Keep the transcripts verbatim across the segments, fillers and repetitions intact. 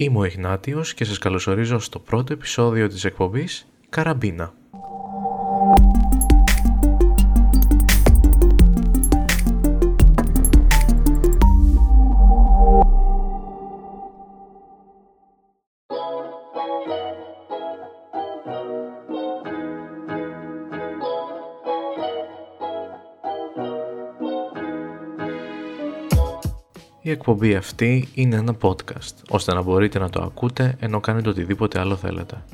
Είμαι ο Ιγνάτιος και σας καλωσορίζω στο πρώτο επεισόδιο της εκπομπής «Καραμπίνα». Η εκπομπή αυτή είναι ένα podcast, ώστε να μπορείτε να το ακούτε ενώ κάνετε οτιδήποτε άλλο θέλετε.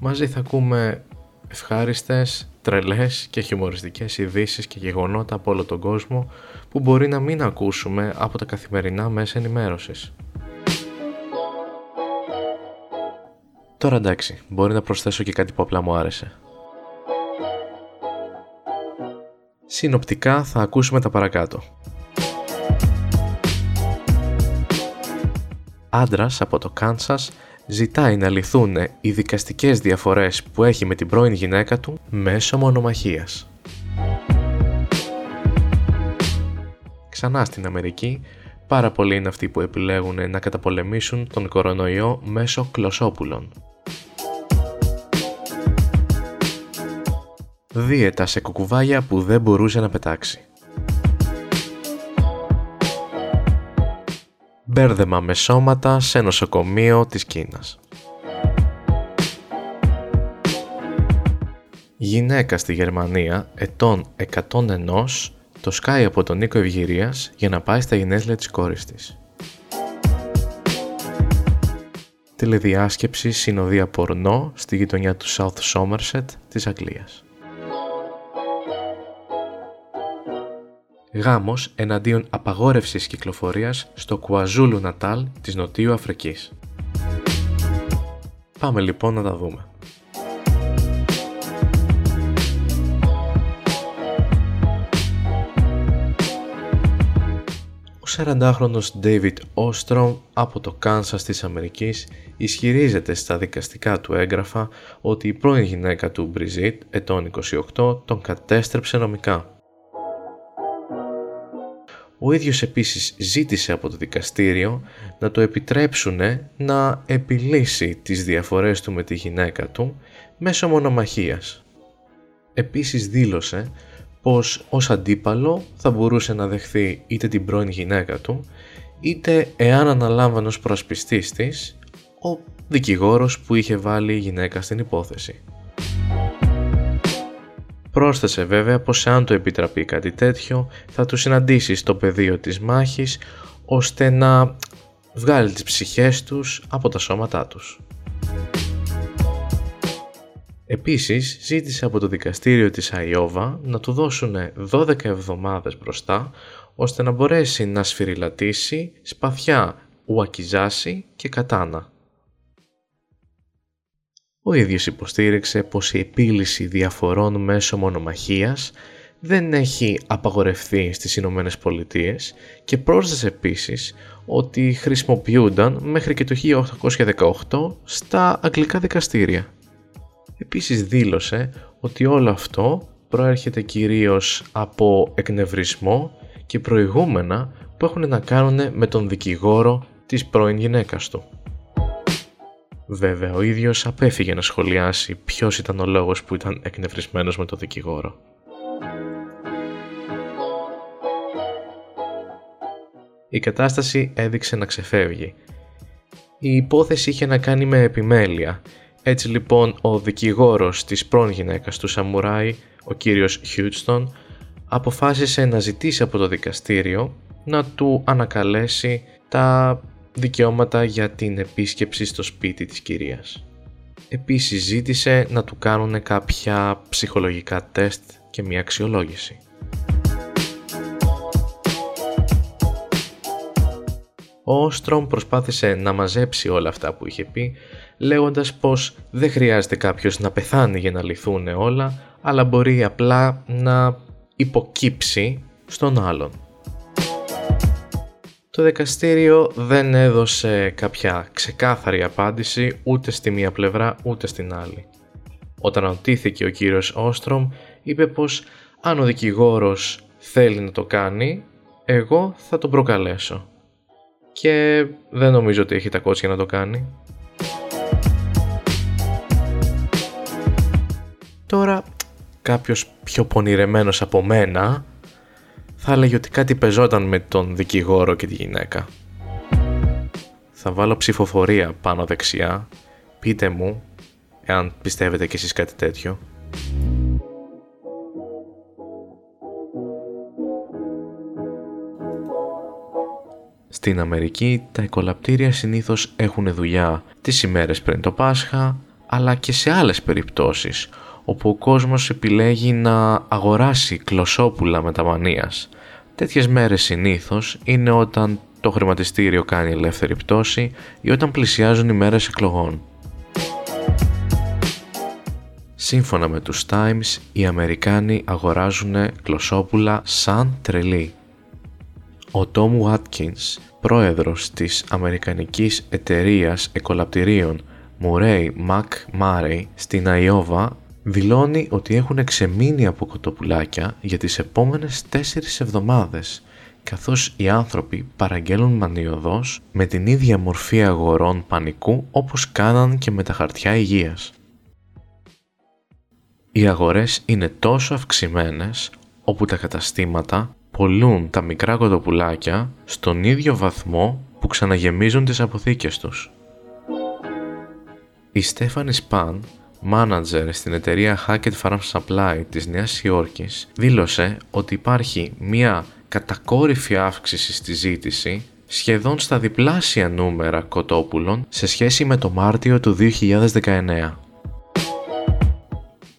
Μαζί θα ακούμε ευχάριστες, τρελές και χιουμοριστικές ειδήσεις και γεγονότα από όλο τον κόσμο που μπορεί να μην ακούσουμε από τα καθημερινά μέσα ενημέρωσης. Τώρα εντάξει, μπορεί να προσθέσω και κάτι που απλά μου άρεσε. Συνοπτικά θα ακούσουμε τα παρακάτω. Άντρας από το Κάνσας ζητάει να λυθούν οι δικαστικές διαφορές που έχει με την πρώην γυναίκα του μέσω μονομαχίας. Ξανά στην Αμερική, πάρα πολλοί είναι αυτοί που επιλέγουν να καταπολεμήσουν τον κορονοϊό μέσω κλωσόπουλων. Δίαιτα σε κουκουβάγια που δεν μπορούσε να πετάξει. Μπέρδεμα με σώματα σε νοσοκομείο της Κίνας. Γυναίκα στη Γερμανία ετών εκατόν ένα το σκάει από τον οίκο ευγυρίας για να πάει στα γενέθλια της κόρης της. Τηλεδιάσκεψη συνοδεία πορνό στη γειτονιά του South Somerset της Αγγλίας. Γάμος εναντίον απαγόρευσης κυκλοφορίας στο Κουαζούλου Νατάλ της Νοτιού Αφρικής. Πάμε λοιπόν να τα δούμε. Ο σαραντάχρονος Ντέιβιτ Όστρομ από το Κάνσας της Αμερικής ισχυρίζεται στα δικαστικά του έγγραφα ότι η πρώην γυναίκα του Μπριζίτ, ετών είκοσι οκτώ, τον κατέστρεψε νομικά. Ο ίδιος επίσης ζήτησε από το δικαστήριο να το επιτρέψουν να επιλύσει τις διαφορές του με τη γυναίκα του μέσω μονομαχίας. Επίσης δήλωσε πως ως αντίπαλο θα μπορούσε να δεχθεί είτε την πρώην γυναίκα του, είτε, εάν αναλάμβανε ως προασπιστής της, ο δικηγόρος που είχε βάλει η γυναίκα στην υπόθεση. Πρόσθεσε βέβαια πως αν το επιτραπεί κάτι τέτοιο θα του συναντήσει στο πεδίο της μάχης ώστε να βγάλει τις ψυχές τους από τα σώματά τους. Επίσης ζήτησε από το δικαστήριο της Αϊόβα να του δώσουν δώδεκα εβδομάδες μπροστά ώστε να μπορέσει να σφυριλατήσει σπαθιά, ουακιζάσι και κατάνα. Ο ίδιος υποστήριξε πως η επίλυση διαφορών μέσω μονομαχίας δεν έχει απαγορευθεί στις Ηνωμένες Πολιτείες και πρόσθεσε επίσης ότι χρησιμοποιούνταν μέχρι και το χίλια οκτακόσια δεκαοκτώ στα αγγλικά δικαστήρια. Επίσης δήλωσε ότι όλο αυτό προέρχεται κυρίως από εκνευρισμό και προηγούμενα που έχουν να κάνουν με τον δικηγόρο της πρώην γυναίκας του. Βέβαια, ο ίδιος απέφυγε να σχολιάσει ποιος ήταν ο λόγος που ήταν εκνευρισμένος με τον δικηγόρο. Η κατάσταση έδειξε να ξεφεύγει. Η υπόθεση είχε να κάνει με επιμέλεια. Έτσι λοιπόν ο δικηγόρος της πρώην γυναίκας του Σαμουράι, ο κύριος Χιούστον, αποφάσισε να ζητήσει από το δικαστήριο να του ανακαλέσει τα δικαιώματα για την επίσκεψη στο σπίτι της κυρίας. Επίσης ζήτησε να του κάνουν κάποια ψυχολογικά τεστ και μια αξιολόγηση. Ο Όστρομ προσπάθησε να μαζέψει όλα αυτά που είχε πει, λέγοντας πως δεν χρειάζεται κάποιος να πεθάνει για να λυθούν όλα, αλλά μπορεί απλά να υποκύψει στον άλλον. Το δικαστήριο δεν έδωσε κάποια ξεκάθαρη απάντηση ούτε στη μία πλευρά ούτε στην άλλη. Όταν ρωτήθηκε ο κύριος Όστρομ είπε πως αν ο δικηγόρος θέλει να το κάνει, εγώ θα τον προκαλέσω. και δεν νομίζω ότι έχει τα κότσια να το κάνει. Τώρα, κάποιος πιο πονηρεμένος από μένα θα έλεγε ότι κάτι πεζόταν με τον δικηγόρο και τη γυναίκα. Θα βάλω ψηφοφορία πάνω δεξιά. Πείτε μου, εάν πιστεύετε κι εσείς κάτι τέτοιο. Στην Αμερική τα εικολαπτήρια συνήθως έχουν δουλειά τις ημέρες πριν το Πάσχα, αλλά και σε άλλες περιπτώσεις, όπου ο κόσμος επιλέγει να αγοράσει κλωσόπουλα μεταμανίας. Τέτοιες μέρες συνήθως είναι όταν το χρηματιστήριο κάνει ελεύθερη πτώση ή όταν πλησιάζουν οι μέρες εκλογών. Σύμφωνα με τους Times, οι Αμερικάνοι αγοράζουν κλωσόπουλα σαν τρελοί. Ο Τόμου Άτκινς, πρόεδρος της Αμερικανικής εταιρείας εκολαπτηρίων Murray-McMurray στην Αϊόβα, δηλώνει ότι έχουν εξεμείνει από κοτοπουλάκια για τις επόμενες τέσσερις εβδομάδες, καθώς οι άνθρωποι παραγγέλουν μανιωδώς με την ίδια μορφή αγορών πανικού όπως κάναν και με τα χαρτιά υγείας. Οι αγορές είναι τόσο αυξημένες, όπου τα καταστήματα πωλούν τα μικρά κοτοπουλάκια στον ίδιο βαθμό που ξαναγεμίζουν τις αποθήκες τους. Η Στέφανη Σπαν, μάνατζερ στην εταιρεία Hackett Farm Supply της Νέας Υόρκης, δήλωσε ότι υπάρχει μια κατακόρυφη αύξηση στη ζήτηση, σχεδόν στα διπλάσια νούμερα κοτόπουλων σε σχέση με το Μάρτιο του δύο χιλιάδες δεκαεννέα.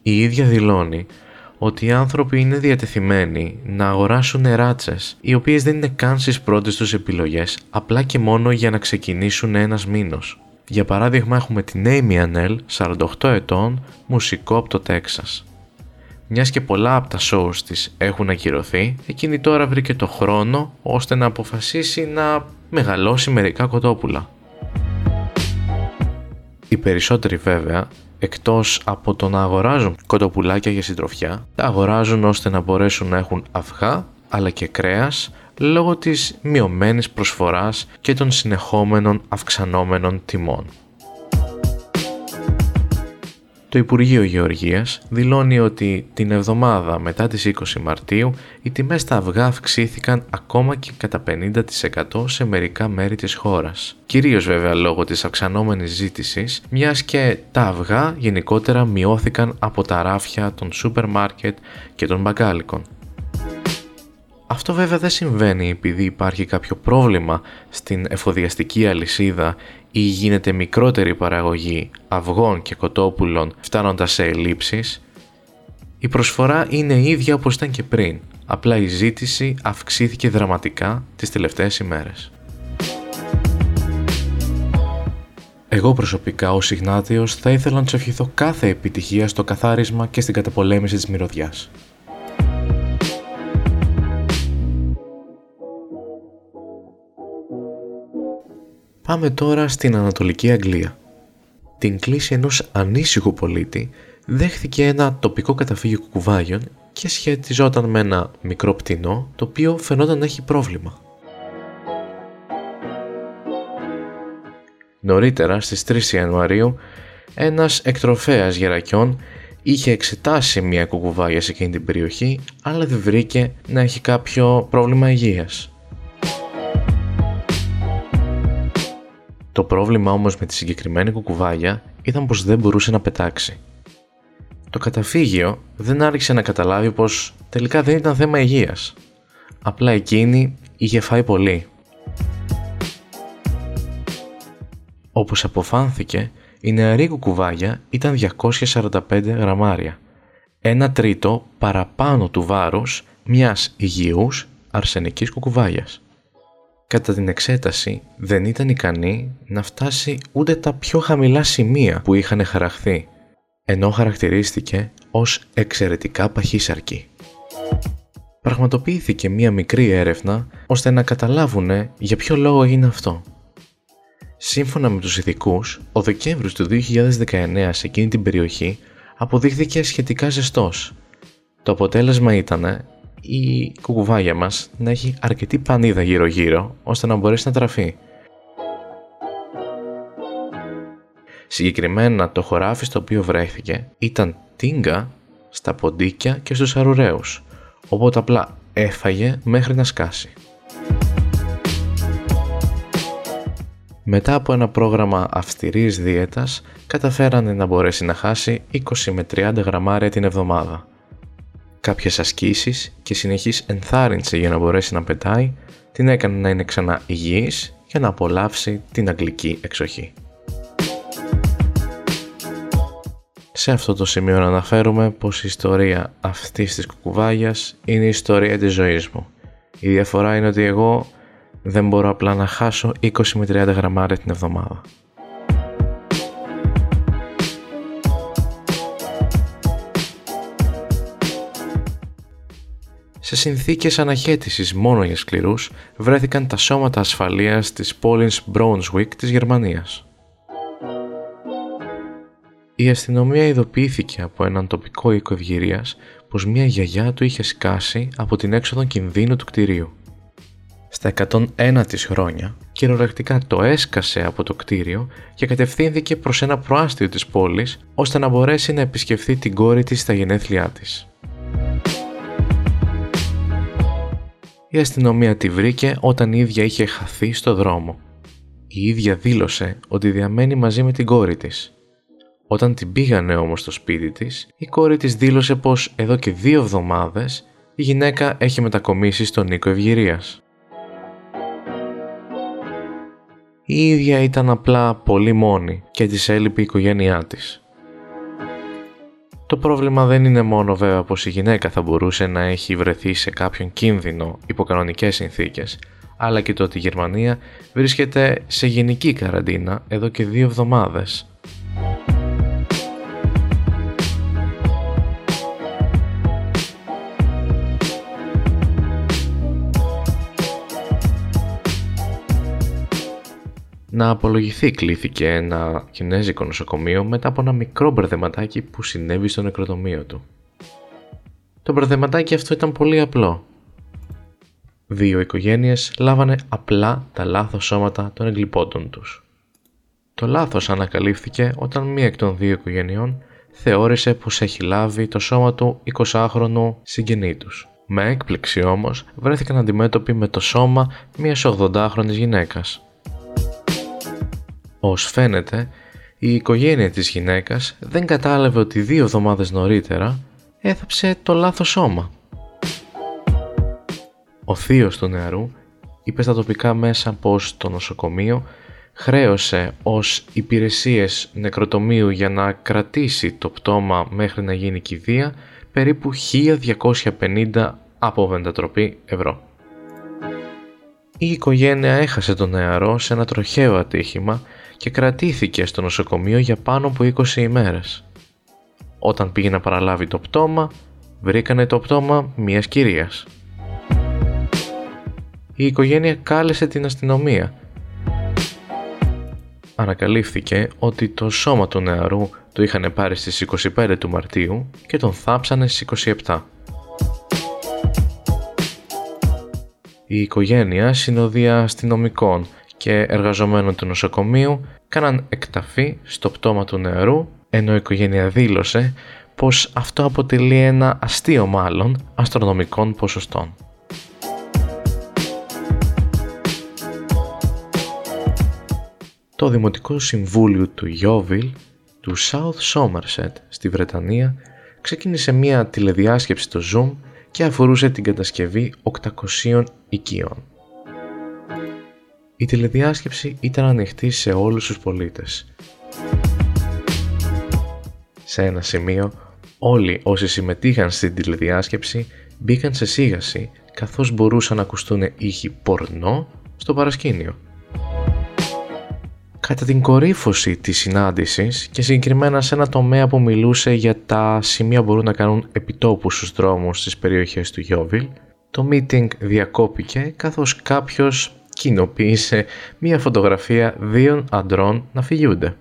Η ίδια δηλώνει ότι οι άνθρωποι είναι διατεθειμένοι να αγοράσουν ράτσες, οι οποίες δεν είναι καν στις πρώτες τους επιλογές, απλά και μόνο για να ξεκινήσουν ένας μήνος. Για παράδειγμα, έχουμε την Amy Annelle, σαράντα οκτώ ετών, μουσικό από το Τέξας. Μιας και πολλά από τα shows της έχουν ακυρωθεί, εκείνη τώρα βρήκε το χρόνο ώστε να αποφασίσει να μεγαλώσει μερικά κοτόπουλα. Οι περισσότεροι βέβαια, εκτός από το να αγοράζουν κοτοπουλάκια για συντροφιά, τα αγοράζουν ώστε να μπορέσουν να έχουν αυγά αλλά και κρέας, λόγω της μειωμένης προσφοράς και των συνεχόμενων αυξανόμενων τιμών. Το Υπουργείο Γεωργίας δηλώνει ότι την εβδομάδα μετά τις είκοσι Μαρτίου οι τιμές στα αυγά αυξήθηκαν ακόμα και κατά πενήντα τοις εκατό σε μερικά μέρη της χώρας. Κυρίως βέβαια λόγω της αυξανόμενης ζήτησης, μιας και τα αυγά γενικότερα μειώθηκαν από τα ράφια των σούπερ μάρκετ και των μπαγκάλικων. Αυτό βέβαια δεν συμβαίνει επειδή υπάρχει κάποιο πρόβλημα στην εφοδιαστική αλυσίδα ή γίνεται μικρότερη παραγωγή αυγών και κοτόπουλων φτάνοντας σε ελλείψεις. Η προσφορά είναι ίδια όπως ήταν και πριν, απλά η ζήτηση αυξήθηκε δραματικά τις τελευταίες ημέρες. Εγώ προσωπικά ως Ιγνάτιος θα ήθελα να τους ευχηθώ κάθε επιτυχία στο καθάρισμα και στην καταπολέμηση της μυρωδιάς. Πάμε τώρα στην Ανατολική Αγγλία. Την κλίση ενός ανήσυχου πολίτη δέχθηκε ένα τοπικό καταφύγιο κουκουβάγιων και σχετιζόταν με ένα μικρό πτηνό το οποίο φαινόταν να έχει πρόβλημα. Νωρίτερα στις τρεις Ιανουαρίου ένας εκτροφέας γερακιών είχε εξετάσει μια κουκουβάγια σε εκείνη την περιοχή, αλλά δεν βρήκε να έχει κάποιο πρόβλημα υγείας. Το πρόβλημα όμως με τη συγκεκριμένη κουκουβάγια ήταν πως δεν μπορούσε να πετάξει. Το καταφύγιο δεν άρχισε να καταλάβει πως τελικά δεν ήταν θέμα υγείας. Απλά εκείνη είχε φάει πολύ. Όπως αποφάνθηκε, η νεαρή κουκουβάγια ήταν διακόσια σαράντα πέντε γραμμάρια. Ένα τρίτο παραπάνω του βάρους μιας υγιούς αρσενικής κουκουβάγιας. Κατά την εξέταση δεν ήταν ικανή να φτάσει ούτε τα πιο χαμηλά σημεία που είχαν χαραχθεί, ενώ χαρακτηρίστηκε ως εξαιρετικά παχύσαρκη. Πραγματοποιήθηκε μία μικρή έρευνα ώστε να καταλάβουν για ποιο λόγο έγινε αυτό. Σύμφωνα με τους ειδικούς, ο Δεκέμβριος του δύο χιλιάδες δεκαεννέα σε εκείνη την περιοχή αποδείχθηκε σχετικά ζεστός. Το αποτέλεσμα ήταν η κουκουβάγια μας να έχει αρκετή πανίδα γύρω γύρω ώστε να μπορέσει να τραφεί. Συγκεκριμένα το χωράφι στο οποίο βρέθηκε ήταν τίγκα στα ποντίκια και στους αρουραίους, οπότε απλά έφαγε μέχρι να σκάσει. Μετά από ένα πρόγραμμα αυστηρής δίαιτας, καταφέρανε να μπορέσει να χάσει είκοσι με τριάντα γραμμάρια την εβδομάδα. Κάποιες ασκήσεις και συνεχής ενθάρρυνση για να μπορέσει να πετάει, την έκανε να είναι ξανά υγιής και να απολαύσει την αγγλική εξοχή. Σε αυτό το σημείο να αναφέρουμε πως η ιστορία αυτής της κουκουβάγιας είναι η ιστορία της ζωής μου. Η διαφορά είναι ότι εγώ δεν μπορώ απλά να χάσω είκοσι με τριάντα γραμμάρια την εβδομάδα. Σε συνθήκες αναχέτησης μόνο για σκληρούς βρέθηκαν τα σώματα ασφαλείας της πόλης Μπράουνσβικ της Γερμανίας. Η αστυνομία ειδοποιήθηκε από έναν τοπικό οίκο ευγυρίας πως μια γιαγιά του είχε σκάσει από την έξοδο κινδύνου του κτηρίου. Στα εκατόν ένα της χρόνια, κυριολεκτικά το έσκασε από το κτίριο και κατευθύνθηκε προς ένα προάστιο της πόλης ώστε να μπορέσει να επισκεφθεί την κόρη της στα γενέθλιά της. Η αστυνομία τη βρήκε όταν η ίδια είχε χαθεί στο δρόμο. Η ίδια δήλωσε ότι διαμένει μαζί με την κόρη της. Όταν την πήγανε όμως στο σπίτι της, η κόρη της δήλωσε πως εδώ και δύο εβδομάδες η γυναίκα έχει μετακομίσει στον οίκο ευγυρίας. Η ίδια ήταν απλά πολύ μόνη και της έλειπε η οικογένειά της. Το πρόβλημα δεν είναι μόνο βέβαια πως η γυναίκα θα μπορούσε να έχει βρεθεί σε κάποιον κίνδυνο υπό κανονικές συνθήκες, αλλά και το ότι η Γερμανία βρίσκεται σε γενική καραντίνα εδώ και δύο εβδομάδες. Να απολογηθεί κλήθηκε ένα κινέζικο νοσοκομείο μετά από ένα μικρό μπερδεματάκι που συνέβη στο νεκροτομείο του. Το μπερδεματάκι αυτό ήταν πολύ απλό. Δύο οικογένειες λάβανε απλά τα λάθος σώματα των εγκλιπόντων τους. Το λάθος ανακαλύφθηκε όταν μία εκ των δύο οικογενειών θεώρησε πως έχει λάβει το σώμα του εικοσάχρονου συγγενή τους. Με έκπληξη όμως βρέθηκαν αντιμέτωποι με το σώμα μίας ογδοντάχρονης γυναίκας. Ως φαίνεται, η οικογένεια της γυναίκας δεν κατάλαβε ότι δύο εβδομάδες νωρίτερα έθαψε το λάθος σώμα. Ο θείος του νεαρού είπε στα τοπικά μέσα πως το νοσοκομείο χρέωσε ως υπηρεσίες νεκροτομείου για να κρατήσει το πτώμα μέχρι να γίνει κηδεία περίπου χίλια διακόσια πενήντα από βεντατροπή ευρώ. Η οικογένεια έχασε τον νεαρό σε ένα τροχαίο ατύχημα και κρατήθηκε στο νοσοκομείο για πάνω από είκοσι ημέρες. Όταν πήγε να παραλάβει το πτώμα, βρήκανε το πτώμα μιας κυρίας. Η οικογένεια κάλεσε την αστυνομία. Ανακαλύφθηκε ότι το σώμα του νεαρού το είχαν πάρει στις είκοσι πέντε του Μαρτίου και τον θάψανε στις είκοσι επτά. Η οικογένεια, συνοδεία αστυνομικών και εργαζομένων του νοσοκομείου, κάναν εκταφή στο πτώμα του νεαρού, ενώ η οικογένεια δήλωσε πως αυτό αποτελεί ένα αστείο μάλλον αστρονομικών ποσοστών. Το Δημοτικό Συμβούλιο του Γιόβιλ του South Somerset στη Βρετανία ξεκίνησε μια τηλεδιάσκεψη στο Zoom και αφορούσε την κατασκευή οκτακοσίων οικείων. Η τηλεδιάσκεψη ήταν ανοιχτή σε όλους τους πολίτες. Σε ένα σημείο, όλοι όσοι συμμετείχαν στην τηλεδιάσκεψη μπήκαν σε σίγαση καθώς μπορούσαν να ακουστούν ήχοι πορνό στο παρασκήνιο. Κατά την κορύφωση της συνάντησης και συγκεκριμένα σε ένα τομέα που μιλούσε για τα σημεία που μπορούν να κάνουν επιτόπους στους δρόμους στις περιοχές του Γιόβιλ, το meeting διακόπηκε καθώς κάποιος κοινοποίησε μία φωτογραφία δύο αντρών να φυγιούνται.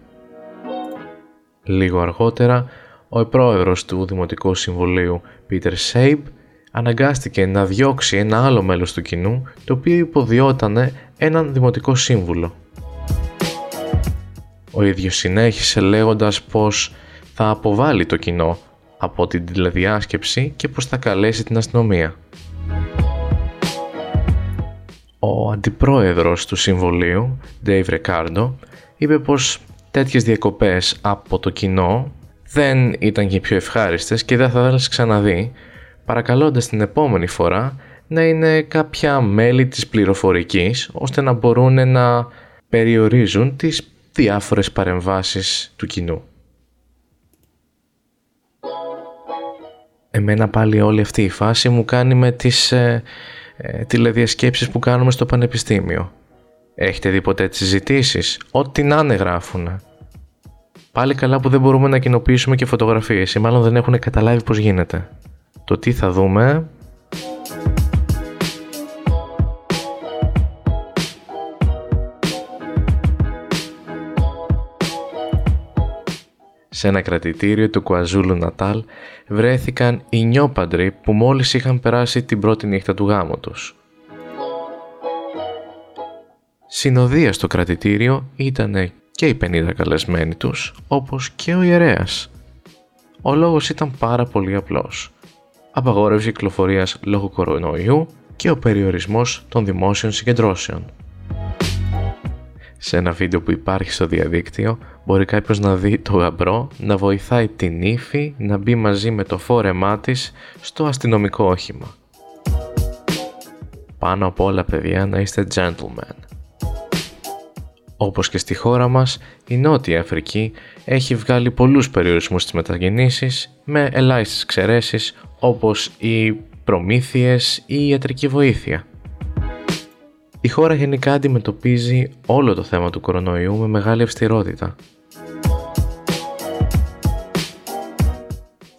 Λίγο αργότερα, ο πρόεδρος του Δημοτικού Συμβουλίου, Πίτερ Σέιμπ, αναγκάστηκε να διώξει ένα άλλο μέλος του κοινού, το οποίο υποδιότανε έναν δημοτικό σύμβουλο. Ο ίδιος συνέχισε λέγοντας πως θα αποβάλει το κοινό από την τηλεδιάσκεψη και πως θα καλέσει την αστυνομία. Ο αντιπρόεδρος του συμβουλίου, Dave Ricardo, είπε πως τέτοιες διακοπές από το κοινό δεν ήταν και πιο ευχάριστες και δεν θα τις ξαναδεί, παρακαλώντας την επόμενη φορά να είναι κάποια μέλη της πληροφορικής, ώστε να μπορούν να περιορίζουν τις διάφορες παρεμβάσεις του κοινού. Εμένα πάλι όλη αυτή η φάση μου κάνει με τις ε, ε, τηλεδιασκέψεις που κάνουμε στο πανεπιστήμιο. Έχετε δει ποτέ τις συζητήσεις? Ό,τι να είναι γράφουνε. Πάλι καλά που δεν μπορούμε να κοινοποιήσουμε και φωτογραφίες, ή μάλλον δεν έχουν καταλάβει πώς γίνεται. Το τι θα δούμε... Σε ένα κρατητήριο του Κουαζούλου Νατάλ βρέθηκαν οι νιόπαντροι που μόλις είχαν περάσει την πρώτη νύχτα του γάμου τους. Συνοδεία στο κρατητήριο ήταν και οι πενήντα καλεσμένοι τους, όπως και ο ιερέας. Ο λόγος ήταν πάρα πολύ απλός. Απαγόρευση κυκλοφορίας λόγω κορονοϊού και ο περιορισμός των δημόσιων συγκεντρώσεων. Σε ένα βίντεο που υπάρχει στο διαδίκτυο μπορεί κάποιος να δει το γαμπρό να βοηθάει την ύφη να μπει μαζί με το φόρεμά της στο αστυνομικό όχημα. Πάνω απ' όλα, παιδιά, να είστε gentlemen. Όπως και στη χώρα μας, η Νότια Αφρική έχει βγάλει πολλούς περιορισμούς στις μετακινήσεις, με ελάχιστες εξαιρέσεις όπως οι προμήθειες ή η ιατρική βοήθεια. Η χώρα γενικά αντιμετωπίζει όλο το θέμα του κορονοϊού με μεγάλη αυστηρότητα.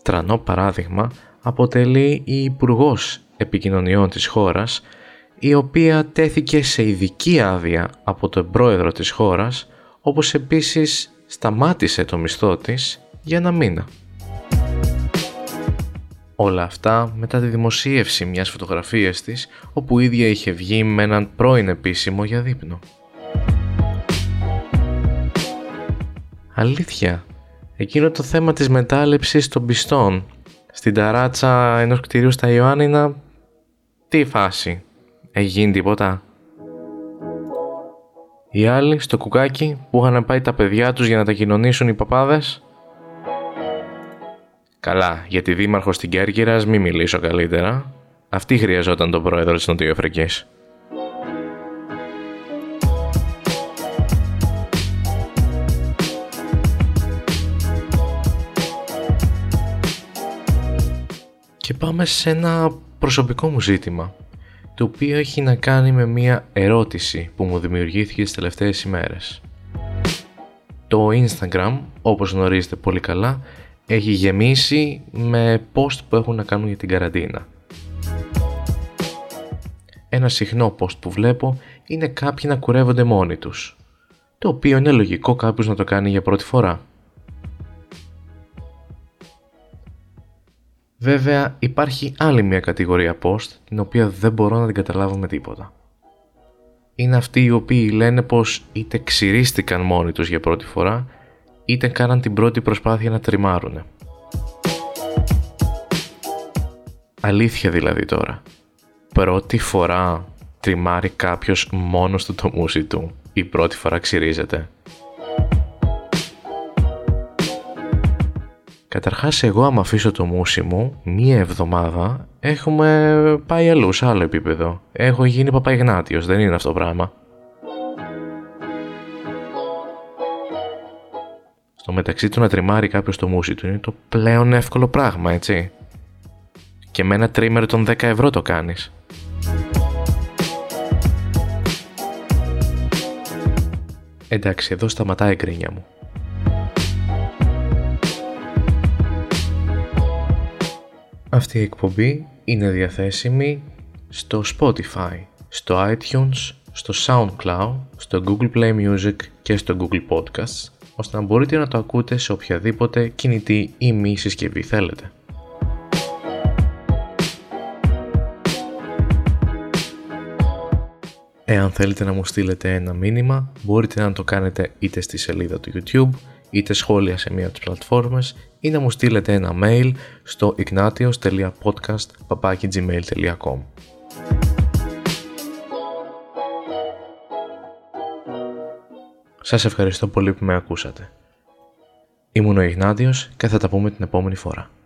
Τρανό παράδειγμα αποτελεί η Υπουργός Επικοινωνιών της χώρας, η οποία τέθηκε σε ειδική άδεια από τον πρόεδρο της χώρας, όπως επίσης σταμάτησε το μισθό της για ένα μήνα. Όλα αυτά μετά τη δημοσίευση μιας φωτογραφίας της, όπου η ίδια είχε βγει με έναν πρώην επίσημο για δείπνο. Αλήθεια, εκείνο το θέμα της μετάληψης των πιστών στην ταράτσα ενός κτηρίου στα Ιωάννινα, τι φάση, έγινε τίποτα? Οι άλλοι στο κουκάκι που είχαν πάει τα παιδιά τους για να τα κοινωνήσουν οι παπάδες. Καλά, για τη δήμαρχο στην Κέρκυρας μη μιλήσω καλύτερα. Αυτή χρειαζόταν τον πρόεδρο της Νοτιοαφρικής. Και πάμε σε ένα προσωπικό μου ζήτημα, το οποίο έχει να κάνει με μία ερώτηση που μου δημιουργήθηκε τις τελευταίες ημέρες. Το Instagram, όπως γνωρίζετε πολύ καλά, έχει γεμίσει με post που έχουν να κάνουν για την καραντίνα. Ένα συχνό post που βλέπω είναι κάποιοι να κουρεύονται μόνοι τους, το οποίο είναι λογικό κάποιος να το κάνει για πρώτη φορά. Βέβαια υπάρχει άλλη μια κατηγορία post, την οποία δεν μπορώ να την καταλάβω με τίποτα. Είναι αυτοί οι οποίοι λένε πως είτε ξηρίστηκαν μόνοι τους για πρώτη φορά, είτε κάναν την πρώτη προσπάθεια να τριμάρουνε. Αλήθεια δηλαδή τώρα. Πρώτη φορά τριμάρει κάποιος μόνος του το μούσι του, ή πρώτη φορά ξυρίζεται? Καταρχάς, εγώ άμα αφήσω το μούσι μου μία εβδομάδα, έχουμε πάει αλλού σε άλλο επίπεδο. Έχω γίνει Παπαϊγνάτιος, δεν είναι αυτό το πράγμα. Στο μεταξύ του να τριμάρει κάποιος το μούσι του είναι το πλέον εύκολο πράγμα, έτσι. Και με ένα τρίμερ των δέκα ευρώ το κάνεις. Εντάξει, εδώ σταματάει η γκρίνια μου. Αυτή η εκπομπή είναι διαθέσιμη στο Spotify, στο iTunes, στο SoundCloud, στο Google Play Music και στο Google Podcasts, ώστε να μπορείτε να το ακούτε σε οποιαδήποτε κινητή ή μη συσκευή θέλετε. Εάν θέλετε να μου στείλετε ένα μήνυμα, μπορείτε να το κάνετε είτε στη σελίδα του YouTube, είτε σχόλια σε μία από τις πλατφόρμες, ή να μου στείλετε ένα mail στο ignatios τελεία podcast παπάκι gmail τελεία com. Σας ευχαριστώ πολύ που με ακούσατε. Ήμουν ο Ιγνάτιος και θα τα πούμε την επόμενη φορά.